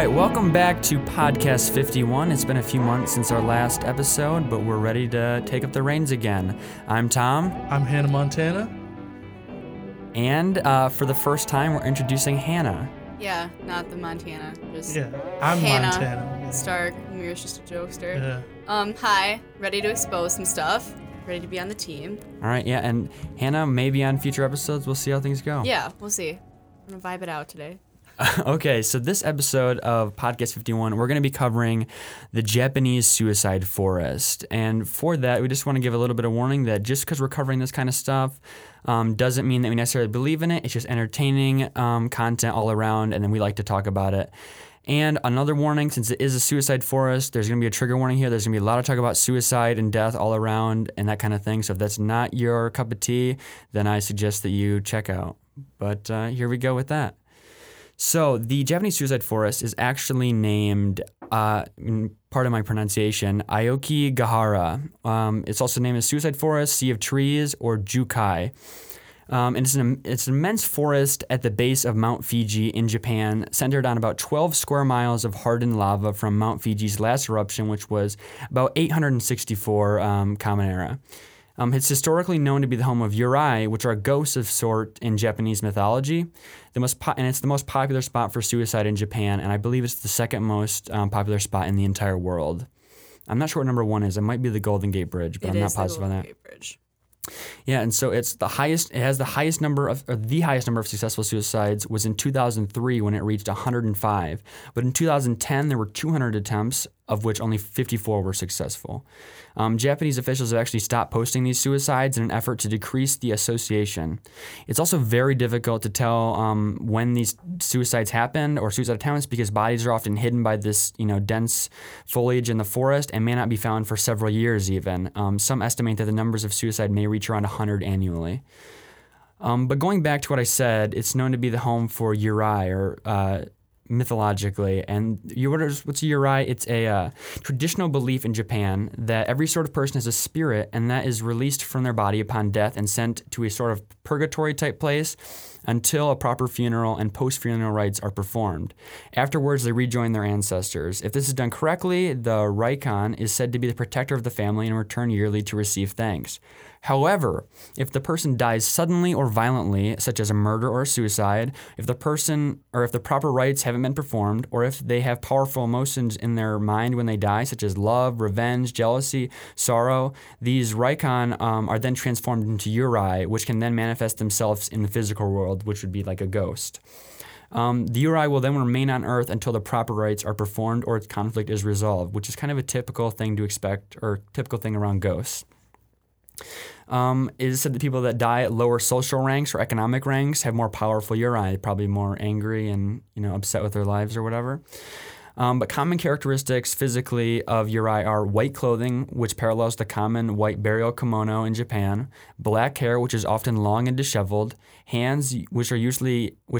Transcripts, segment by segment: Alright, welcome back to Podcast 51. It's been a few months since our last episode, but we're ready to take up the reins again. I'm Tom. I'm Hannah Montana. And for the first time, we're introducing Hannah. Yeah, not the Montana. Just yeah, I'm Hannah Montana. Stark. We were just a jokester. Yeah. Hi. Ready to expose some stuff. Ready to be on the team. Alright, yeah, and Hannah, maybe on future episodes, we'll see how things go. Yeah, we'll see. I'm gonna vibe it out today. Okay, so this episode of Podcast 51, we're going to be covering the Japanese suicide forest. And for that, we just want to give a little bit of warning that just because we're covering this kind of stuff doesn't mean that we necessarily believe in it. It's just entertaining content all around, and then we like to talk about it. And another warning, since it is a suicide forest, there's going to be a trigger warning here. There's going to be a lot of talk about suicide and death all around and that kind of thing. So if that's not your cup of tea, then I suggest that you check out. But here we go with that. So the Japanese suicide forest is actually named, pardon my pronunciation, Aokigahara. It's also named as suicide forest, sea of trees, or Jukai. And it's an immense forest at the base of Mount Fuji in Japan, centered on about 12 square miles of hardened lava from Mount Fuji's last eruption, which was about 864 Common Era. It's historically known to be the home of Yūrei, which are ghosts of sort in Japanese mythology. And it's the most popular spot for suicide in Japan, and I believe it's the second most popular spot in the entire world. I'm not sure what number one is. It might be the Golden Gate Bridge, but I'm not positive on that. It is the Golden Gate Bridge. Yeah, and so the highest number of successful suicides was in 2003 when it reached 105. But in 2010, there were 200 attempts, of which only 54 were successful. Japanese officials have actually stopped posting these suicides in an effort to decrease the association. It's also very difficult to tell when these suicides happen or suicide attempts because bodies are often hidden by this dense foliage in the forest and may not be found for several years even. Some estimate that the numbers of suicide may reach around 100 annually. But going back to what I said, it's known to be the home for Yūrei or mythologically. And what's Yūrei? It's a traditional belief in Japan that every sort of person has a spirit, and that is released from their body upon death and sent to a sort of purgatory type place until a proper funeral and post-funeral rites are performed. Afterwards, they rejoin their ancestors. If this is done correctly, the Reikon is said to be the protector of the family and return yearly to receive thanks. However, if the person dies suddenly or violently, such as a murder or a suicide, if the proper rites haven't been performed, or if they have powerful emotions in their mind when they die, such as love, revenge, jealousy, sorrow, these Reikon are then transformed into Yūrei, which can then manifest themselves in the physical world, which would be like a ghost. The Urai will then remain on Earth until the proper rites are performed or its conflict is resolved, which is kind of a typical thing to expect or typical thing around ghosts. It is said that people that die at lower social ranks or economic ranks have more powerful Yūrei, probably more angry and upset with their lives or whatever. But common characteristics physically of Yūrei are white clothing, which parallels the common white burial kimono in Japan, black hair, which is often long and disheveled, hands, which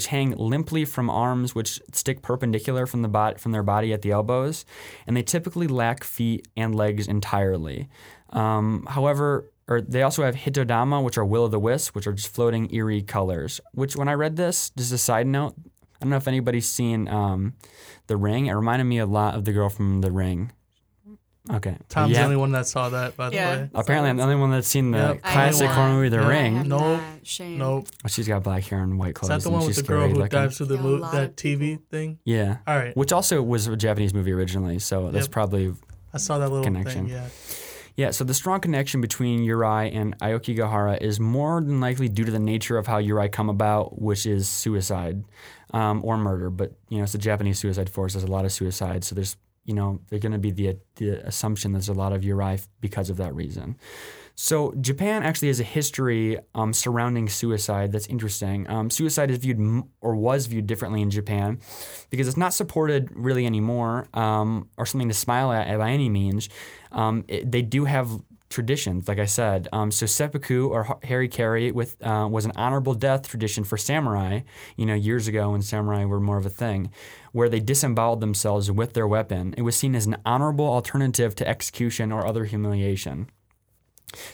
hang limply from arms, which stick perpendicular from their body at the elbows, and they typically lack feet and legs entirely. However, they also have Hitodama, which are will-o'-the-wisp, which are just floating eerie colors, which when I read this, just a side note, I don't know if anybody's seen The Ring. It reminded me a lot of the girl from The Ring. Okay. Tom's the only one that saw that, by the way. Apparently I'm the only one that's seen the classic horror movie, The Ring. Nope. Oh, she's got black hair and white clothes. Is that the one with the girl who dives through that TV thing? Yeah. All right. Which also was a Japanese movie originally, so that's probably I saw that little connection. Thing, yeah. Yeah, so the strong connection between Yūrei and Aokigahara is more than likely due to the nature of how Yūrei come about, which is suicide or murder. But, it's a Japanese suicide forest. There's a lot of suicide. So there's, there's going to be the assumption there's a lot of Yūrei because of that reason. So Japan actually has a history surrounding suicide that's interesting. Suicide is viewed differently in Japan because it's not supported really anymore or something to smile at by any means. They do have traditions, like I said. So seppuku or harikari was an honorable death tradition for samurai, years ago when samurai were more of a thing, where they disemboweled themselves with their weapon. It was seen as an honorable alternative to execution or other humiliation.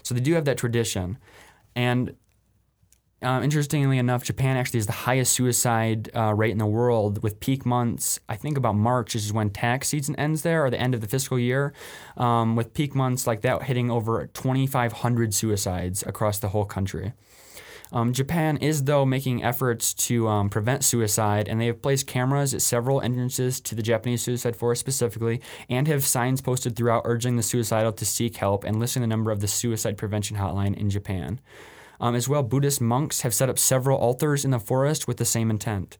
So they do have that tradition. And Interestingly enough, Japan actually has the highest suicide rate in the world, with peak months, I think about March is when tax season ends there, or the end of the fiscal year, with peak months like that hitting over 2,500 suicides across the whole country. Japan is, though, making efforts to prevent suicide, and they have placed cameras at several entrances to the Japanese suicide forest specifically, and have signs posted throughout urging the suicidal to seek help and listing the number of the suicide prevention hotline in Japan. As well, Buddhist monks have set up several altars in the forest with the same intent.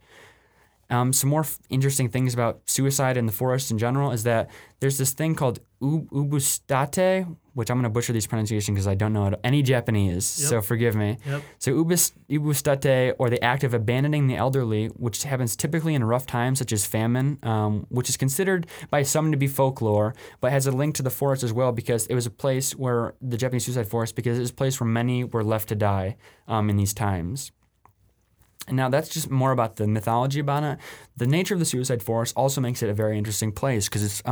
Some more interesting things about suicide in the forest in general is that there's this thing called ubasute, which I'm going to butcher these pronunciations because I don't know any Japanese, so forgive me. So ubasute, or the act of abandoning the elderly, which happens typically in rough times such as famine, which is considered by some to be folklore, but has a link to the forest as well, because it was a place where the Japanese suicide forest, because it was a place where many were left to die in these times. Now, that's just more about the mythology about it. The nature of the suicide forest also makes it a very interesting place because it's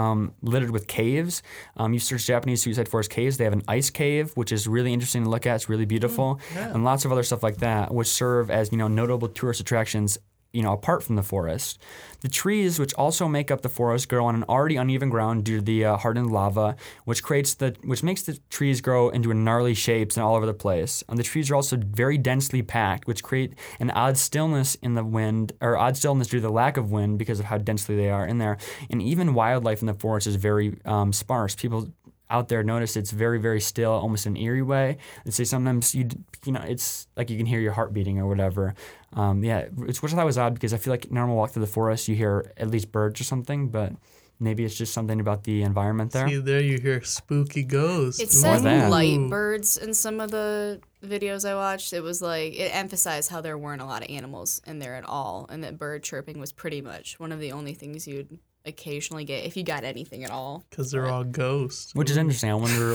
littered with caves. You search Japanese suicide forest caves. They have an ice cave, which is really interesting to look at. It's really beautiful. And lots of other stuff like that, which serve as, you know, notable tourist attractions, you know, apart from the forest. The trees, which also make up the forest, grow on an already uneven ground due to the hardened lava, which makes the trees grow into gnarly shapes and all over the place. And the trees are also very densely packed, which create an odd stillness due to the lack of wind because of how densely they are in there. And even wildlife in the forest is very sparse. People out there notice it's very, very still, almost an eerie way. They say sometimes you know it's like you can hear your heart beating or whatever. It's which I thought was odd because I feel like normal walk through the forest you hear at least birds or something, but maybe it's just something about the environment there. See, there you hear spooky ghosts. It said light birds in some of the videos I watched. It was like it emphasized how there weren't a lot of animals in there at all, and that bird chirping was pretty much one of the only things you'd occasionally get if you got anything at all, because they're all ghosts, which is interesting. I wonder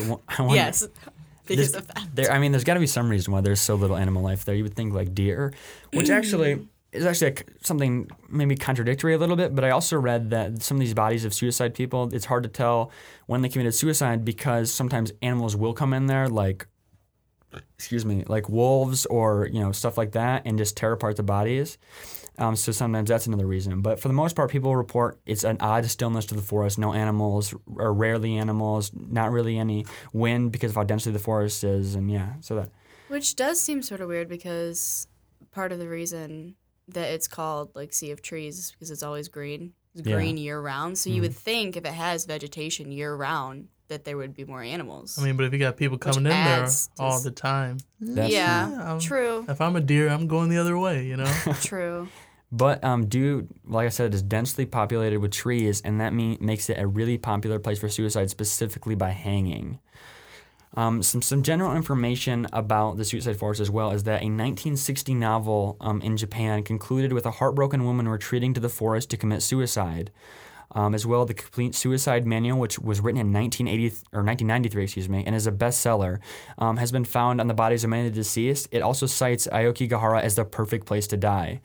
yes, because of that. There's got to be some reason why there's so little animal life there. You would think like deer, which actually is something maybe contradictory a little bit, but I also read that some of these bodies of suicide people, it's hard to tell when they committed suicide because sometimes animals will come in there like wolves or, you know, stuff like that, and just tear apart the bodies. So sometimes that's another reason. But for the most part, people report it's an odd stillness to the forest, no animals, or rarely animals, not really any wind because of how densely the forest is, and so that. Which does seem sort of weird because part of the reason that it's called, like, Sea of Trees is because it's always green. It's green year-round, so you would think if it has vegetation year-round that there would be more animals. I mean, but if you got people coming in there all the time. True. If I'm a deer, I'm going the other way, you know? True. But like I said, it is densely populated with trees, and that makes it a really popular place for suicide, specifically by hanging. Some general information about the suicide forest as well is that a 1960 novel in Japan concluded with a heartbroken woman retreating to the forest to commit suicide. As well, the Complete Suicide Manual, which was written in 1993, and is a bestseller, has been found on the bodies of many of the deceased. It also cites Aokigahara as the perfect place to die,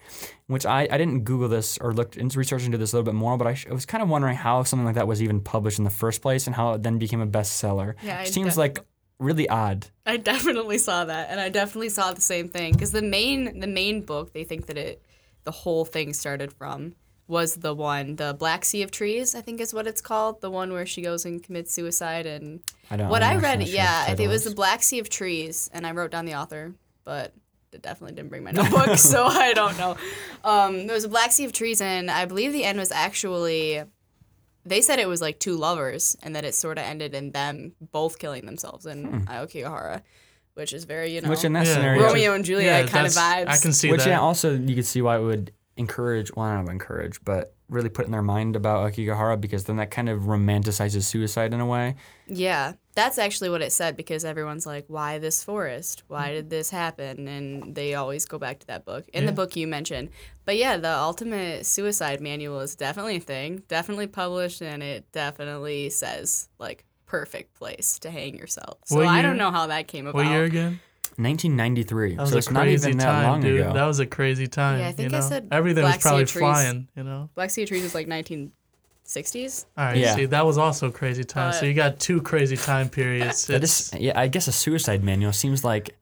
which I didn't Google this or looked into research into this a little bit more, but I was kind of wondering how something like that was even published in the first place and how it then became a bestseller. Yeah, it seems like really odd. I definitely saw that, and I definitely saw the same thing because the main book they think that the whole thing started from was the Black Sea of Trees, I think is what it's called, the one where she goes and commits suicide. And it was The Black Sea of Trees, and I wrote down the author, but it definitely didn't bring my notebook, so I don't know. There was a Black Sea of Trees, and I believe the end was actually, they said it was like two lovers, and that it sort of ended in them both killing themselves in Aokigahara. Which is very, you know, which in that scenario, Romeo and Juliet kind of vibes. I can see that. Which also you could see why it would really put in their mind about Aokigahara, because then that kind of romanticizes suicide in a way. Yeah, that's actually what it said, because everyone's like, why this forest? Why did this happen? And they always go back to that book, in the book you mentioned. But yeah, the Ultimate Suicide Manual is definitely a thing, definitely published, and it definitely says, like, perfect place to hang yourself. So I don't know how that came about. What year again? 1993. So it's not even that long ago. That was a crazy time. Yeah, I think I said everything was probably flying, you know. Black Sea of Trees was like 1960s. All right, see, that was also crazy time. So you got two crazy time periods. I guess a suicide manual seems like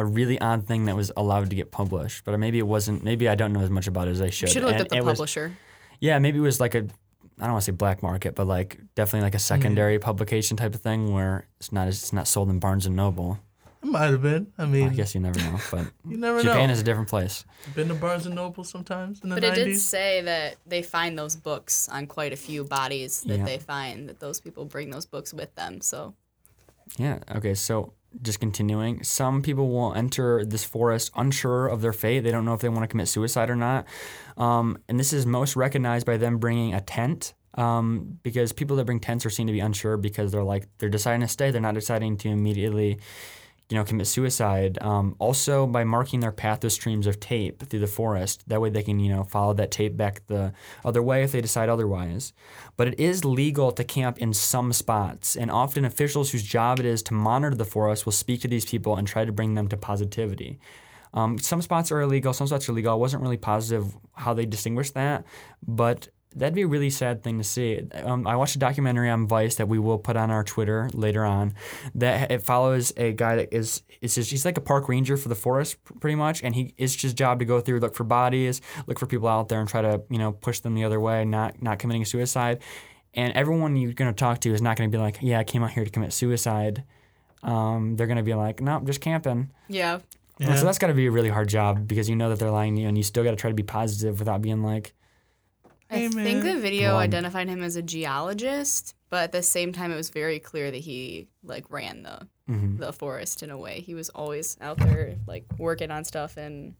a really odd thing that was allowed to get published, but maybe it wasn't. Maybe I don't know as much about it as I should. You should have looked at the publisher. Maybe it was like a, I don't want to say black market, but like definitely like a secondary publication type of thing where it's not sold in Barnes & Noble. It might have been. I mean, I guess you never know, but you never know. Japan is a different place. Been to Barnes & Noble sometimes in the 90s. But it did say that they find those books on quite a few bodies that they find, that those people bring those books with them, so. Yeah, okay, so just continuing. Some people will enter this forest unsure of their fate. They don't know if they want to commit suicide or not. And this is most recognized by them bringing a tent. Because people that bring tents are seen to be unsure because they're deciding to stay. They're not deciding to immediately, commit suicide. Also, by marking their path with streams of tape through the forest, that way they can, follow that tape back the other way if they decide otherwise. But it is legal to camp in some spots, and often officials whose job it is to monitor the forest will speak to these people and try to bring them to positivity. Some spots are illegal. Some spots are legal. I wasn't really positive how they distinguished that, but that'd be a really sad thing to see. I watched a documentary on Vice that we will put on our Twitter later on. That it follows a guy that he's like a park ranger for the forest pretty much, and it's his job to go through, look for bodies, look for people out there, and try to push them the other way, not committing suicide. And everyone you're gonna talk to is not gonna be like, yeah, I came out here to commit suicide. They're gonna be like, no, I'm just camping. Yeah. So that's gotta be a really hard job because you know that they're lying to you, and you still gotta try to be positive without being like. I think the video identified him as a geologist, but at the same time, it was very clear that he ran the forest in a way. He was always out there working on stuff and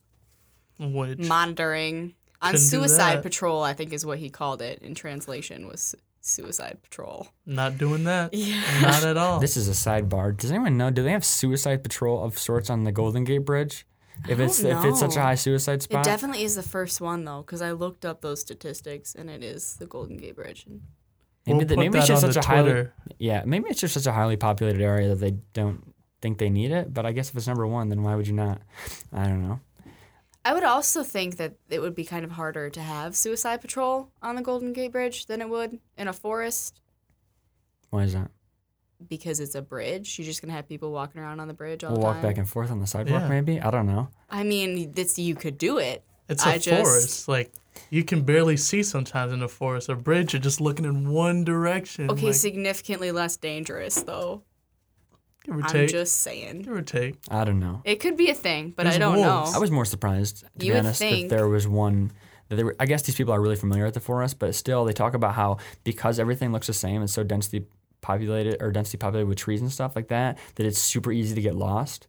monitoring on suicide patrol. I think is what he called it in translation was suicide patrol. Not doing that. Yeah. Not at all. This is a sidebar. Does anyone know? Do they have suicide patrol of sorts on the Golden Gate Bridge? If it's such a high suicide spot, it definitely is the first one though, because I looked up those statistics and it is the Golden Gate Bridge. And maybe it's just such a highly populated area that they don't think they need it. But I guess if it's number one, then why would you not? I don't know. I would also think that it would be kind of harder to have suicide patrol on the Golden Gate Bridge than it would in a forest. Why is that? Because it's a bridge. You're just going to have people walking around on the bridge all the time. Walk back and forth on the sidewalk maybe? I don't know. I mean, you could do it. It's forest. You can barely see sometimes in the forest. A bridge, you're just looking in one direction. Okay, significantly less dangerous, though. Give or take. I'm just saying. Give or take. I don't know. It could be a thing, but I don't know. I was more surprised, to be honest, that there was one. I guess these people are really familiar with the forest, but still, they talk about how because everything looks the same, it's so densely populated with trees and stuff like that, that it's super easy to get lost.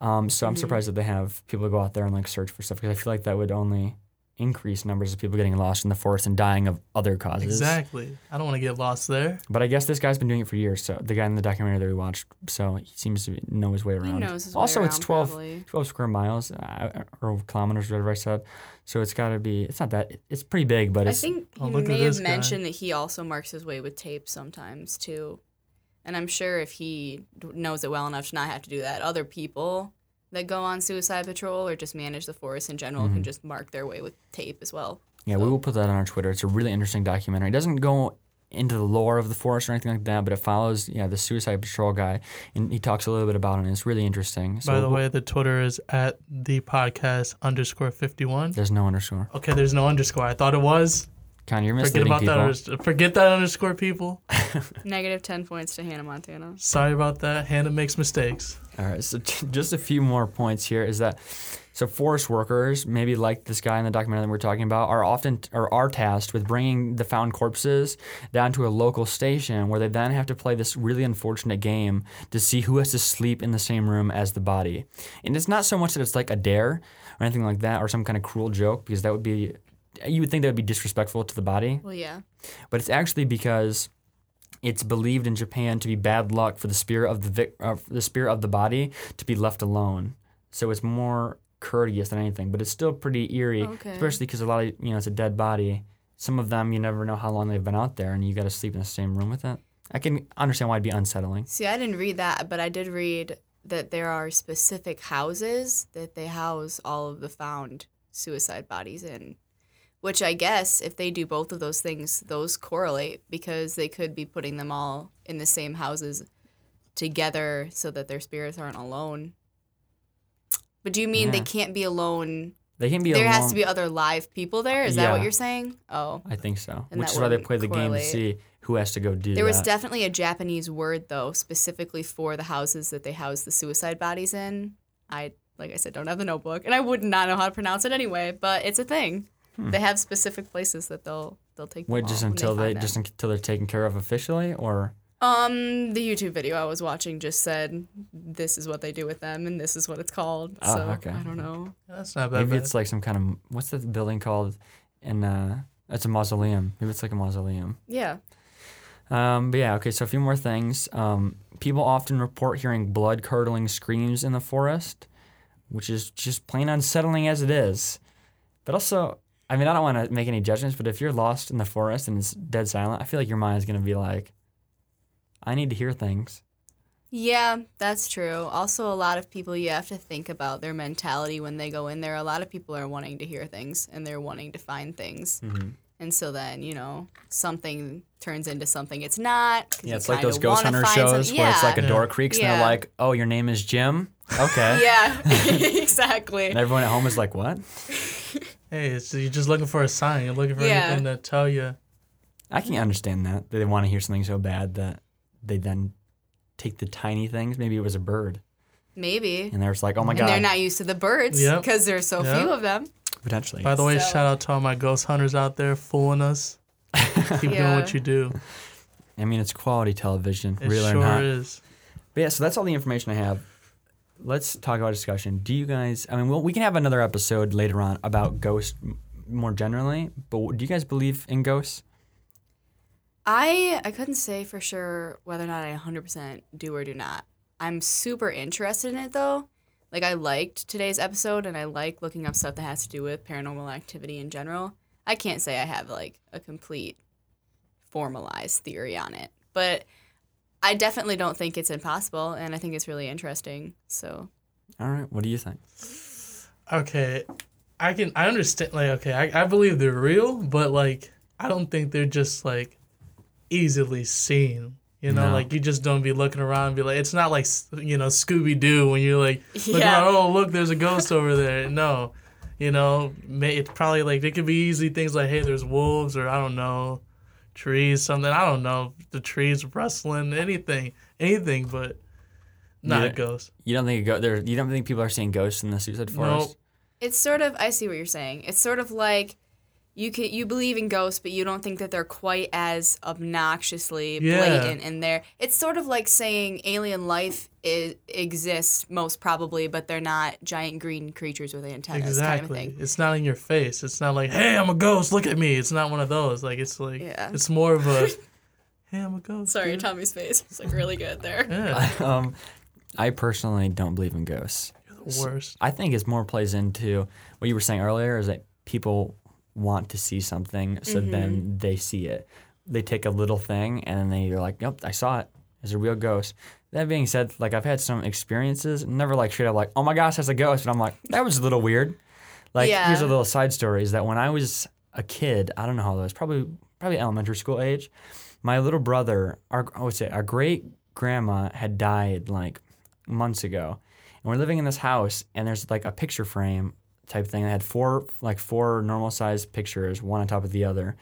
So I'm surprised that they have people go out there and search for stuff, because I feel like that would only increase numbers of people getting lost in the forest and dying of other causes. Exactly. I don't want to get lost there. But I guess this guy's been doing it for years, so the guy in the documentary that we watched, so he seems to know his way around. He knows his way around, it's 12 square miles, or kilometers, whatever I said. So it's got to be, it's pretty big, but it's... I think he may have mentioned that he also marks his way with tape sometimes, too. And I'm sure if he knows it well enough to not have to do that, other people that go on suicide patrol or just manage the forest in general can just mark their way with tape as well. Yeah, so. We will put that on our Twitter. It's a really interesting documentary. It doesn't go into the lore of the forest or anything like that, but it follows the suicide patrol guy, and he talks a little bit about it, and it's really interesting. So, by the way, the Twitter is @thepodcast_51. There's no underscore. Okay, there's no underscore. I thought it was. Con, you're misleading people. Forget that underscore, people. -10 points to Hannah Montana. Sorry about that. Hannah makes mistakes. All right, so just a few more points here is that forest workers, maybe like this guy in the documentary that we're talking about, are tasked with bringing the found corpses down to a local station where they then have to play this really unfortunate game to see who has to sleep in the same room as the body. And it's not so much that it's like a dare or anything like that or some kind of cruel joke, because that would be... You would think that would be disrespectful to the body. Well, yeah. But it's actually because it's believed in Japan to be bad luck for the spirit of the spirit of the body to be left alone. So it's more courteous than anything, but it's still pretty eerie, especially because a lot of it's a dead body. Some of them you never know how long they've been out there, and you got to sleep in the same room with it. I can understand why it'd be unsettling. See, I didn't read that, but I did read that there are specific houses that they house all of the found suicide bodies in. Which I guess if they do both of those things, those correlate because they could be putting them all in the same houses together so that their spirits aren't alone. But do you mean they can't be alone? They can be alone. There has to be other live people there? Is that what you're saying? Oh. I think so. And which is why they play the game to see who has to go do that. There was definitely a Japanese word, though, specifically for the houses that they house the suicide bodies in. I, like I said, don't have the notebook, and I would not know how to pronounce it anyway, but it's a thing. Hmm. They have specific places that they'll take them. Wait, just until they're taken care of officially, or? The YouTube video I was watching just said this is what they do with them, and this is what it's called. Oh, so okay. I don't know. That's not bad. Maybe it's like some kind of, what's the building called? And it's a mausoleum. Maybe it's like a mausoleum. Yeah. But yeah, okay, so a few more things. People often report hearing blood-curdling screams in the forest, which is just plain unsettling as it is. But also, I mean, I don't want to make any judgments, but if you're lost in the forest and it's dead silent, I feel like your mind's going to be like, I need to hear things. Yeah, that's true. Also, a lot of people, you have to think about their mentality when they go in there. A lot of people are wanting to hear things, and they're wanting to find things. Mm-hmm. And so then, you know, something turns into something it's not. Yeah, it's like those ghost hunter shows where it's like a door creaks and they're like, oh, your name is Jim? Okay. Yeah, exactly. And everyone at home is like, what? Hey, so you're just looking for a sign. You're looking for anything to tell you. I can understand that. They want to hear something so bad that they then take the tiny things. Maybe it was a bird. Maybe. And they're just like, oh, my God. And they're not used to the birds because there's so few of them. Potentially. By the way, shout out to all my ghost hunters out there fooling us. Keep doing what you do. I mean, it's quality television. It really sure is. But yeah, so that's all the information I have. Let's talk about discussion. Do you guys, I mean, we can have another episode later on about ghosts more generally, but do you guys believe in ghosts? I couldn't say for sure whether or not I 100% do or do not. I'm super interested in it, though. Like, I liked today's episode, and I like looking up stuff that has to do with paranormal activity in general. I can't say I have, like, a complete formalized theory on it. But I definitely don't think it's impossible, and I think it's really interesting, so. All right. What do you think? Okay. I understand. Like, okay, I believe they're real, but, like, I don't think they're just, like, easily seen, you know, like you just don't be looking around and be like, it's not like, you know, Scooby-Doo when you're like, around, oh, look, there's a ghost over there. No, you know, it's probably like, it could be easy things like, hey, there's wolves or I don't know, trees, something. I don't know, the trees rustling, anything, but not a ghost. You don't think you don't think people are seeing ghosts in the suicide forest? Nope. It's sort of, I see what you're saying. It's sort of like, You believe in ghosts, but you don't think that they're quite as obnoxiously blatant in there. It's sort of like saying alien life exists most probably, but they're not giant green creatures with antennas kind of thing. It's not in your face. It's not like, hey, I'm a ghost, look at me. It's not one of those. Like, it's like, it's more of a, hey, I'm a ghost. Sorry, dude. Tommy's face was like really good there. Yeah. I personally don't believe in ghosts. You're the worst. I think it more plays into what you were saying earlier is that people want to see something, so then they see it. They take a little thing, and then they're like, nope, I saw it. It's a real ghost. That being said, like, I've had some experiences, never like straight up like, oh my gosh, that's a ghost. And I'm like, that was a little weird. Like, here's a little side story is that when I was a kid, I don't know how old I was, probably elementary school age, my little brother, our great grandma had died like months ago. And we're living in this house, and there's like a picture frame type thing. I had four normal sized pictures, one on top of the other,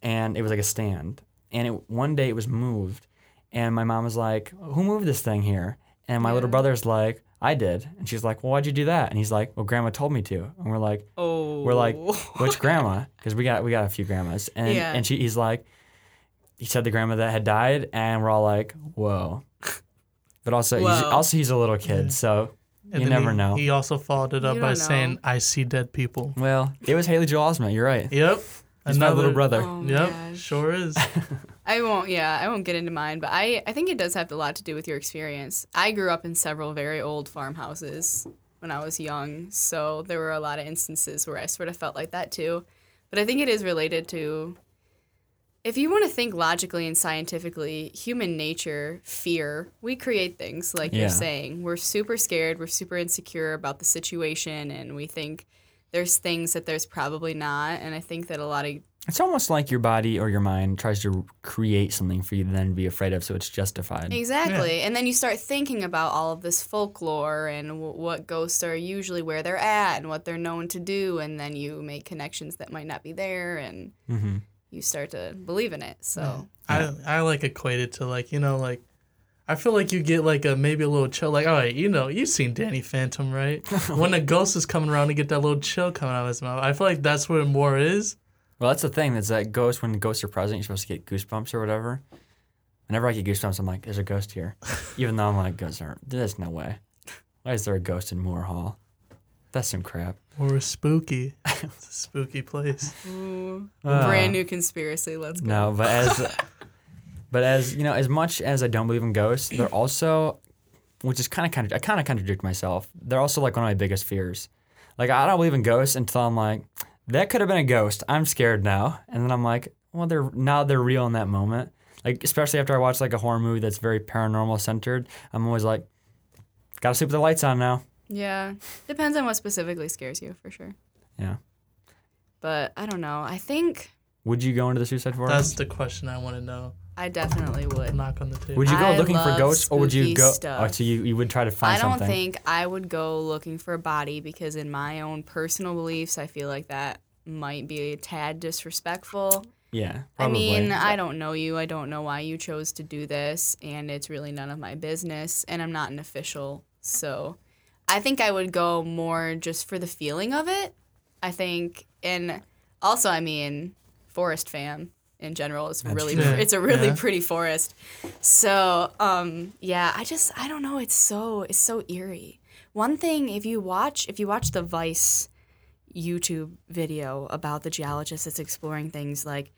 and it was like a stand. And one day it was moved, and my mom was like, "Who moved this thing here?" And my little brother's like, "I did." And she's like, "Well, why'd you do that?" And he's like, "Well, Grandma told me to." And we're like, "Oh, which grandma?" Because we got a few grandmas, and and he's like, he said the grandma that had died, and we're all like, "Whoa," but he's a little kid, so. And you never know. He also followed it up by saying, I see dead people. Well, it was Haley Joel Osment. You're right. Yep. He's my little brother. Oh, yep. Sure is. I won't get into mine, but I think it does have a lot to do with your experience. I grew up in several very old farmhouses when I was young, so there were a lot of instances where I sort of felt like that too. But I think it is related to, if you want to think logically and scientifically, human nature, fear, we create things like you're saying. We're super scared. We're super insecure about the situation. And we think there's things that there's probably not. And I think that a lot of It's almost like your body or your mind tries to create something for you to then be afraid of, so it's justified. Exactly. Yeah. And then you start thinking about all of this folklore and what ghosts are usually where they're at and what they're known to do, and then you make connections that might not be there, and mm-hmm. you start to believe in it. So yeah. I like equate it to, like, you know, like, I feel like you get like a little chill, like, all right, you know, you've seen Danny Phantom, right? When a ghost is coming around, to get that little chill coming out of his mouth. I feel like that's what more is. Well, that's the thing. That's that ghost. When ghosts are present, you're supposed to get goosebumps or whatever. Whenever I get goosebumps, I'm like, "There's a ghost here," even though I'm like, "Ghosts aren't. There's no way. Why is there a ghost in Moore Hall? That's some crap." Or spooky. It's a spooky place. Ooh, brand new conspiracy. Let's go. No, but as you know, as much as I don't believe in ghosts, they're also, which is I kind of contradict myself. They're also like one of my biggest fears. Like, I don't believe in ghosts until I'm like, that could have been a ghost. I'm scared now. And then I'm like, well, they're real in that moment. Like, especially after I watch like a horror movie that's very paranormal centered, I'm always like, gotta sleep with the lights on now. Yeah. Depends on what specifically scares you, for sure. Yeah. But I don't know. I think... Would you go into the suicide forest? That's the question I want to know. I definitely would. Knock on the table. Would you go looking for ghosts, or would you go... Oh, so you would try to find something? I don't think I would go looking for a body, because in my own personal beliefs, I feel like that might be a tad disrespectful. Yeah, probably. I mean, I don't know you. I don't know why you chose to do this, and it's really none of my business, and I'm not an official. So I think I would go more just for the feeling of it, I think. And also, I mean, forest fam. In general, it's a really pretty forest. So, I don't know. It's so eerie. One thing, if you watch the Vice YouTube video about the geologist that's exploring things, like,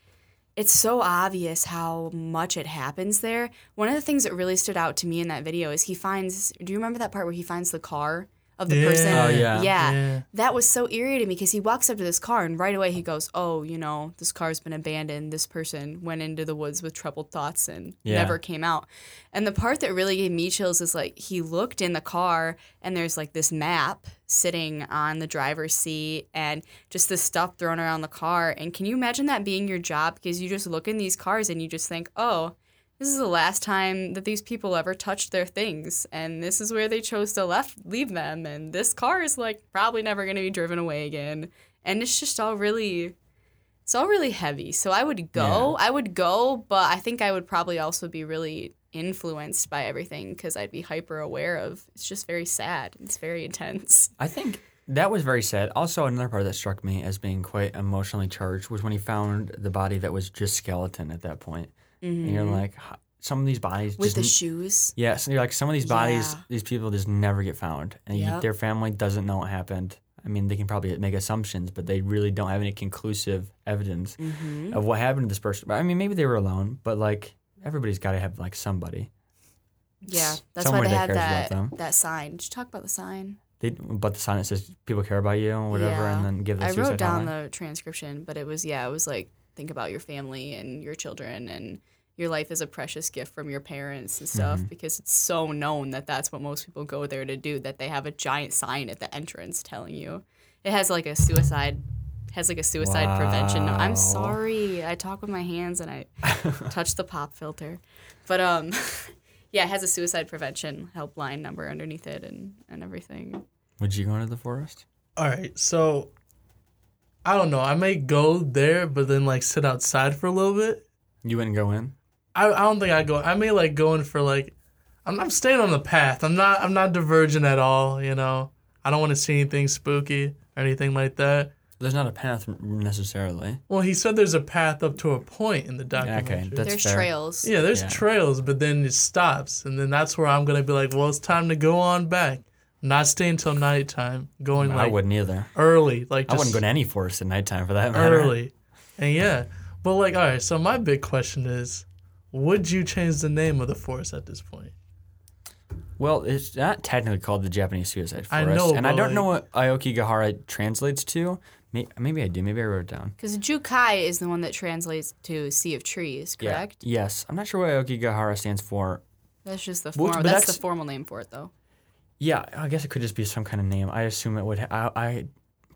it's so obvious how much it happens there. One of the things that really stood out to me in that video is he finds, do you remember that part where he finds the car of the person? Oh, yeah. That was so eerie to me, because he walks up to this car and right away he goes, oh, you know, this car's been abandoned. This person went into the woods with troubled thoughts and never came out. And the part that really gave me chills is, like, he looked in the car and there's like this map sitting on the driver's seat and just this stuff thrown around the car. And can you imagine that being your job? Because you just look in these cars and you just think, oh, this is the last time that these people ever touched their things, and this is where they chose to leave them, and this car is, like, probably never going to be driven away again. And it's just all really heavy. So I would go, but I think I would probably also be really influenced by everything, because I'd be hyper aware of, it's just very sad. It's very intense. I think that was very sad. Also, another part that struck me as being quite emotionally charged was when he found the body that was just skeleton at that point. Mm-hmm. And you're like, some of these bodies with just... With the shoes? Yeah, so you're like, some of these bodies, these people just never get found. And their family doesn't know what happened. I mean, they can probably make assumptions, but they really don't have any conclusive evidence of what happened to this person. I mean, maybe they were alone, but, like, everybody's got to have, like, somebody. Yeah, that's why they had that sign. Did you talk about the sign? But the sign that says, people care about you, or whatever, and then give the suicide hotline. I wrote down the transcription, but it was like, think about your family and your children, and your life is a precious gift from your parents and stuff, because it's so known that that's what most people go there to do, that they have a giant sign at the entrance telling you. It has like a suicide prevention. No, I'm sorry. I talk with my hands and I touch the pop filter. But it has a suicide prevention helpline number underneath it and everything. Would you go into the forest? All right. So I don't know. I may go there, but then like sit outside for a little bit. You wouldn't go in? I don't think I'd go. I may like go in for like, I'm staying on the path. I'm not diverging at all, you know. I don't want to see anything spooky or anything like that. There's not a path necessarily. Well, he said there's a path up to a point in the documentary. Yeah, okay, there's fair. Trails. Yeah, there's trails, but then it stops. And then that's where I'm going to be like, well, it's time to go on back. Not staying till nighttime. Going I wouldn't either. Early. Like I wouldn't go to any forest at nighttime for that matter. Early. And but, like, all right, so my big question is, would you change the name of the forest at this point? Well, it's not technically called the Japanese Suicide Forest. I know, and I don't know what Aokigahara translates to. Maybe I do. Maybe I wrote it down. Because Jukai is the one that translates to Sea of Trees, correct? Yeah. Yes. I'm not sure what Aokigahara stands for. That's just the formal. That's the formal name for it, though. Yeah, I guess it could just be some kind of name. I assume it would. I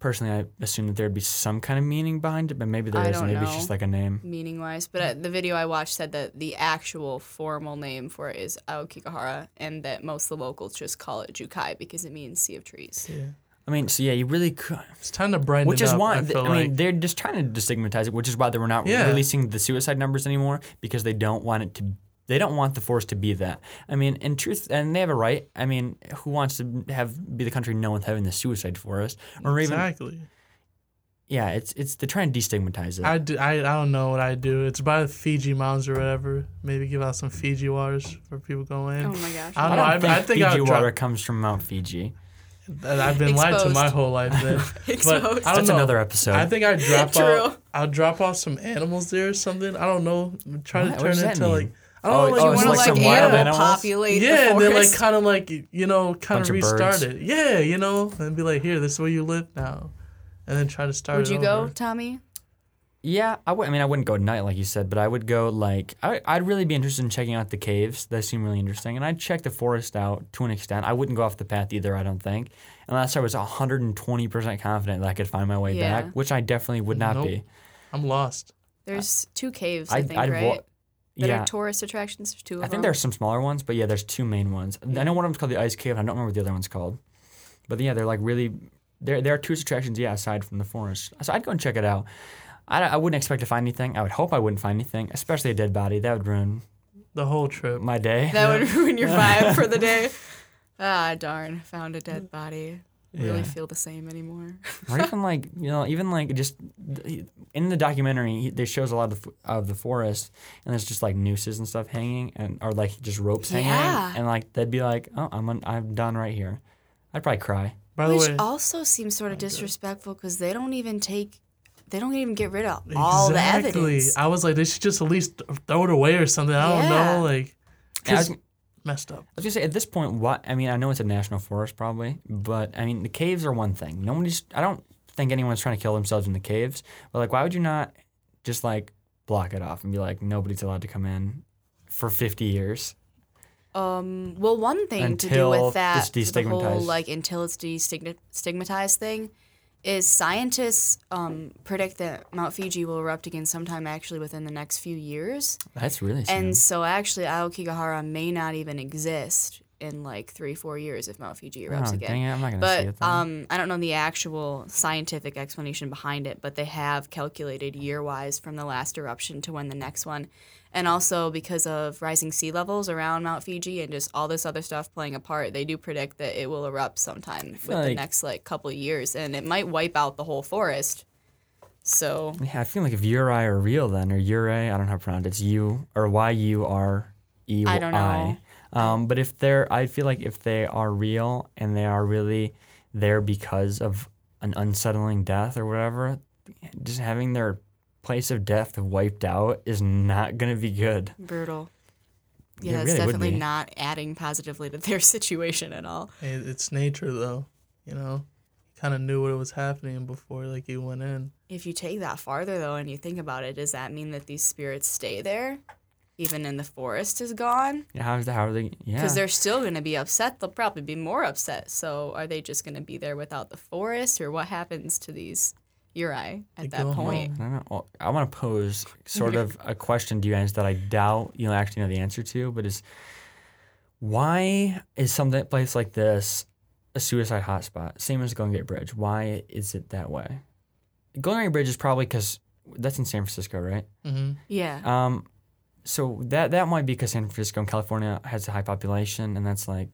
personally, I assumed that there'd be some kind of meaning behind it, but maybe there isn't. Maybe it's just like a name. Meaning-wise. But the video I watched said that the actual formal name for it is Aokigahara, and that most of the locals just call it Jukai because it means sea of trees. Yeah. I mean, so yeah, you really could. It's time to brighten it up. I mean, they're just trying to destigmatize it, which is why they were not releasing the suicide numbers anymore, because they don't want it to be. They don't want the force to be that. I mean, in truth, and they have a right. I mean, who wants to be the country known for having the suicide forest? Or exactly. Even, yeah, it's they're trying to destigmatize it. I don't know what I do. It's by the Fiji Mountains or whatever. Maybe give out some Fiji waters for people going in. Oh my gosh! I don't know. I think Fiji water comes from Mount Fiji. I've been lied to my whole life then. Exposed. That's another episode. I think I'll drop off some animals there or something. I don't know. Try to turn it into like. I don't know, like you want to populate the forest. And then like kind of like, you know, kind of restart it. Yeah, you know, and be like, here, this is where you live now. And then try to start it over. Would you go, Tommy? Yeah, I mean, I wouldn't go at night like you said, but I would go like, I'd really be interested in checking out the caves. They seem really interesting. And I'd check the forest out to an extent. I wouldn't go off the path either, I don't think. Unless I was 120% confident that I could find my way back, which I definitely would not be. I'm lost. There's two caves, I think, right? Are tourist attractions, two of them? I think there are some smaller ones, but yeah, there's two main ones. Yeah. I know one of them's called the Ice Cave, and I don't remember what the other one's called. But yeah, they're like really... There are tourist attractions, yeah, aside from the forest. So I'd go and check it out. I wouldn't expect to find anything. I would hope I wouldn't find anything, especially a dead body. That would ruin... the whole trip. My day. That would ruin your vibe for the day. Ah, darn. Found a dead body. Really feel the same anymore. Or even like, you know, even like just in the documentary, they shows a lot of the forest, and there's just like nooses and stuff hanging, and or like just ropes hanging, and like they'd be like, oh, I'm done right here. I'd probably cry. By the way, also seems sort of disrespectful because they don't even take. They don't even get rid of all the evidence. Exactly. I was like, they should just at least throw it away or something. I don't know, like. Messed up. I was gonna say at this point, I know it's a national forest probably, but I mean the caves are one thing. I don't think anyone's trying to kill themselves in the caves. But like, why would you not just like block it off and be like nobody's allowed to come in for 50 years? Well, one thing to do with that, the whole like until it's destigmatized thing, is scientists predict that Mount Fuji will erupt again sometime actually within the next few years. That's really sad. And so actually Aokigahara may not even exist in like 3-4 years if Mount Fuji erupts again. Dang it, I'm not going to see it then. I don't know the actual scientific explanation behind it, but they have calculated year-wise from the last eruption to when the next one. And also because of rising sea levels around Mount Fuji and just all this other stuff playing a part, they do predict that it will erupt sometime within the next like couple of years, and it might wipe out the whole forest. So yeah, I feel like if Urai are real then, or Yūrei, I don't know how to pronounce it. It's U or Yūrei. I don't know. But if they're, I feel like if they are real and they are really there because of an unsettling death or whatever, just having their place of death wiped out is not going to be good. Brutal. Yeah, that's really definitely not adding positively to their situation at all. It's nature, though. You know, kind of knew what was happening before, like, you went in. If you take that farther, though, and you think about it, does that mean that these spirits stay there? Even in the forest is gone? Yeah, how are they? Yeah. Because they're still going to be upset. They'll probably be more upset. So are they just going to be there without the forest, or what happens to these... Urai at that point. I want to pose sort of a question to you guys that I doubt you'll actually know the answer to, but is why is some place like this a suicide hotspot? Same as Golden Gate Bridge. Why is it that way? Golden Gate Bridge is probably because that's in San Francisco, right? Mm-hmm. Yeah. So that might be because San Francisco and California has a high population, and that's like,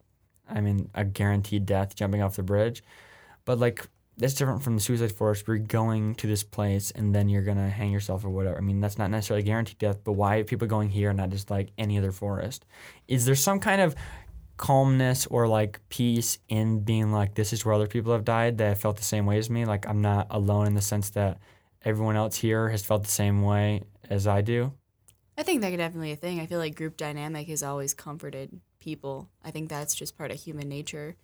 I mean, a guaranteed death jumping off the bridge. But like, that's different from the suicide forest where you're going to this place and then you're going to hang yourself or whatever. I mean, that's not necessarily guaranteed death, but why are people going here and not just like any other forest? Is there some kind of calmness or like peace in being like, this is where other people have died that have felt the same way as me? Like, I'm not alone in the sense that everyone else here has felt the same way as I do? I think that could definitely be a thing. I feel like group dynamic has always comforted people. I think that's just part of human nature.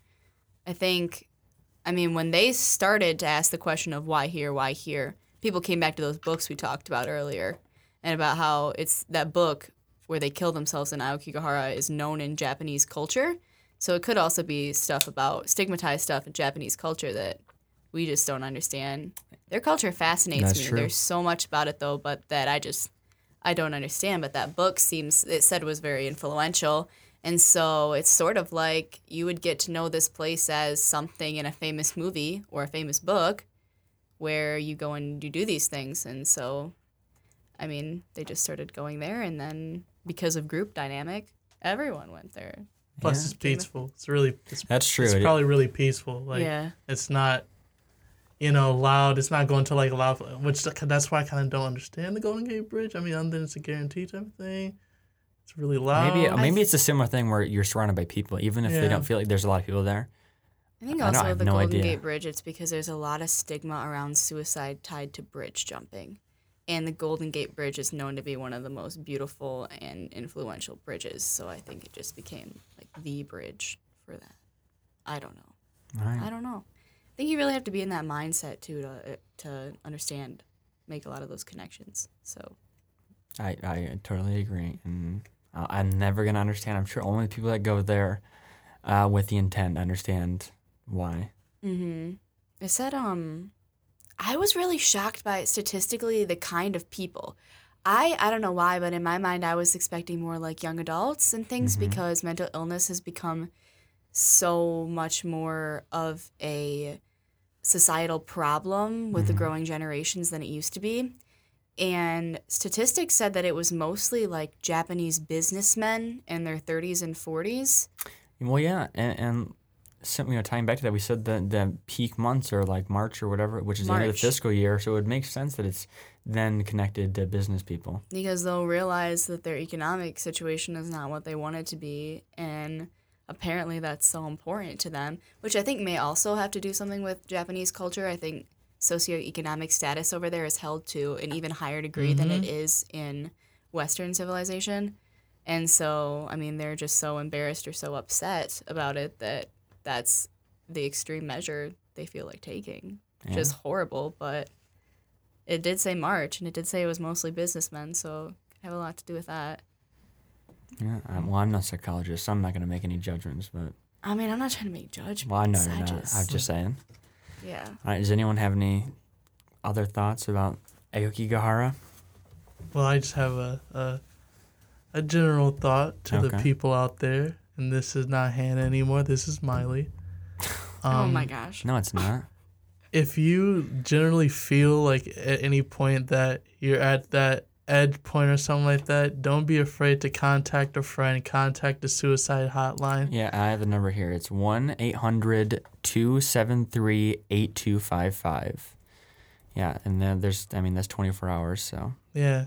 I mean, when they started to ask the question of why here, people came back to those books we talked about earlier and about how it's that book where they kill themselves in Aokigahara is known in Japanese culture. So it could also be stuff about stigmatized stuff in Japanese culture that we just don't understand. Their culture fascinates me. True. There's so much about it, though, but that I don't understand. But that book it said was very influential. And so it's sort of like you would get to know this place as something in a famous movie or a famous book where you go and you do these things. And so, I mean, they just started going there. And then because of group dynamic, everyone went there. Plus, it's peaceful. That's true. It's probably really peaceful. It's not, loud. It's not going to like loud, which that's why I kind of don't understand the Golden Gate Bridge. I mean, other than it's a guarantee type of thing. It's really loud. Maybe it's a similar thing where you're surrounded by people, even if they don't feel like there's a lot of people there. I think also with the Golden Gate Bridge, it's because there's a lot of stigma around suicide tied to bridge jumping. And the Golden Gate Bridge is known to be one of the most beautiful and influential bridges. So I think it just became like the bridge for that. I don't know. Right. I don't know. I think you really have to be in that mindset too to understand, make a lot of those connections. So I totally agree. And I'm never going to understand. I'm sure only people that go there with the intent understand why. Mm-hmm. It said... I was really shocked by it statistically, the kind of people. I don't know why, but in my mind, I was expecting more like young adults and things because mental illness has become so much more of a societal problem with the growing generations than it used to be. And statistics said that it was mostly like Japanese businessmen in their 30s and 40s. Well, yeah, and tying back to that, we said that the peak months are like March or whatever, which is the end of the fiscal year, so it makes sense that it's then connected to business people. Because they'll realize that their economic situation is not what they want it to be, and apparently that's so important to them, which I think may also have to do something with Japanese culture. I think socioeconomic status over there is held to an even higher degree than it is in Western civilization. And so, I mean, they're just so embarrassed or so upset about it that that's the extreme measure they feel like taking, which is horrible. But it did say March, and it did say it was mostly businessmen, so I have a lot to do with that. Yeah, I'm not a psychologist, so I'm not going to make any judgments. But I mean, I'm not trying to make judgments. Well, I know you're not. I'm just saying. Yeah. All right, does anyone have any other thoughts about Aokigahara? Well, I just have a general thought to the people out there. And this is not Hannah anymore. This is Miley. Oh, my gosh. No, it's not. If you generally feel like at any point that you're at that edge point or something like that, don't be afraid to contact a friend. Contact the suicide hotline. Yeah, I have a number here. It's 1-800-273-8255. Yeah, and then that's 24 hours, so. Yeah,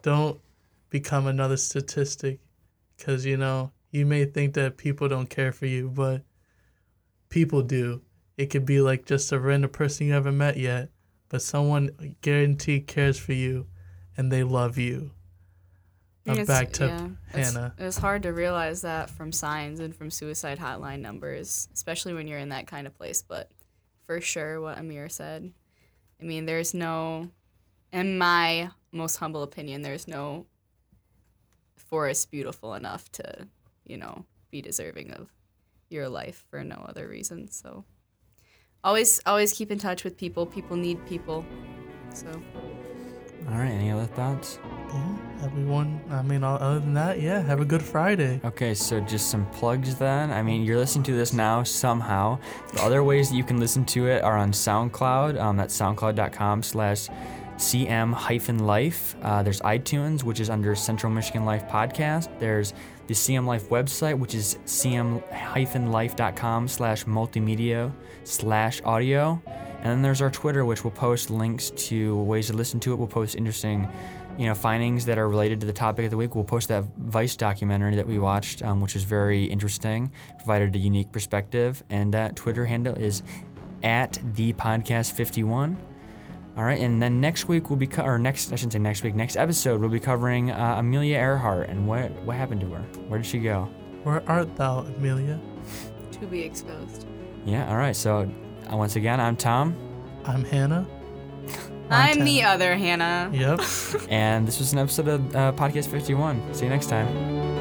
don't become another statistic because, you may think that people don't care for you, but people do. It could be like just a random person you haven't met yet, but someone guaranteed cares for you, and they love you. Back to Hannah. It's hard to realize that from signs and from suicide hotline numbers, especially when you're in that kind of place. But for sure, what Amir said, I mean, there's no, in my most humble opinion, there's no forest beautiful enough to... be deserving of your life for no other reason. So always keep in touch with people. People need people. So. All right. Any other thoughts? Yeah. Everyone. Other than that, have a good Friday. Okay. So just some plugs then. You're listening to this now somehow. The other ways that you can listen to it are on SoundCloud. That's soundcloud.com/CM-life. There's iTunes, which is under Central Michigan Life Podcast. There's the CM Life website, which is cm-life.com/multimedia/audio. And then there's our Twitter, which will post links to ways to listen to it. We'll post interesting, findings that are related to the topic of the week. We'll post that Vice documentary that we watched, which is very interesting, provided a unique perspective. And that Twitter handle is @thepodcast51. All right, and then next week next episode, we'll be covering Amelia Earhart and what happened to her. Where did she go? Where art thou, Amelia? To be exposed. Yeah, all right, so once again, I'm Tom. I'm Hannah. I'm the other Hannah. Yep. And this was an episode of Podcast 51. See you next time.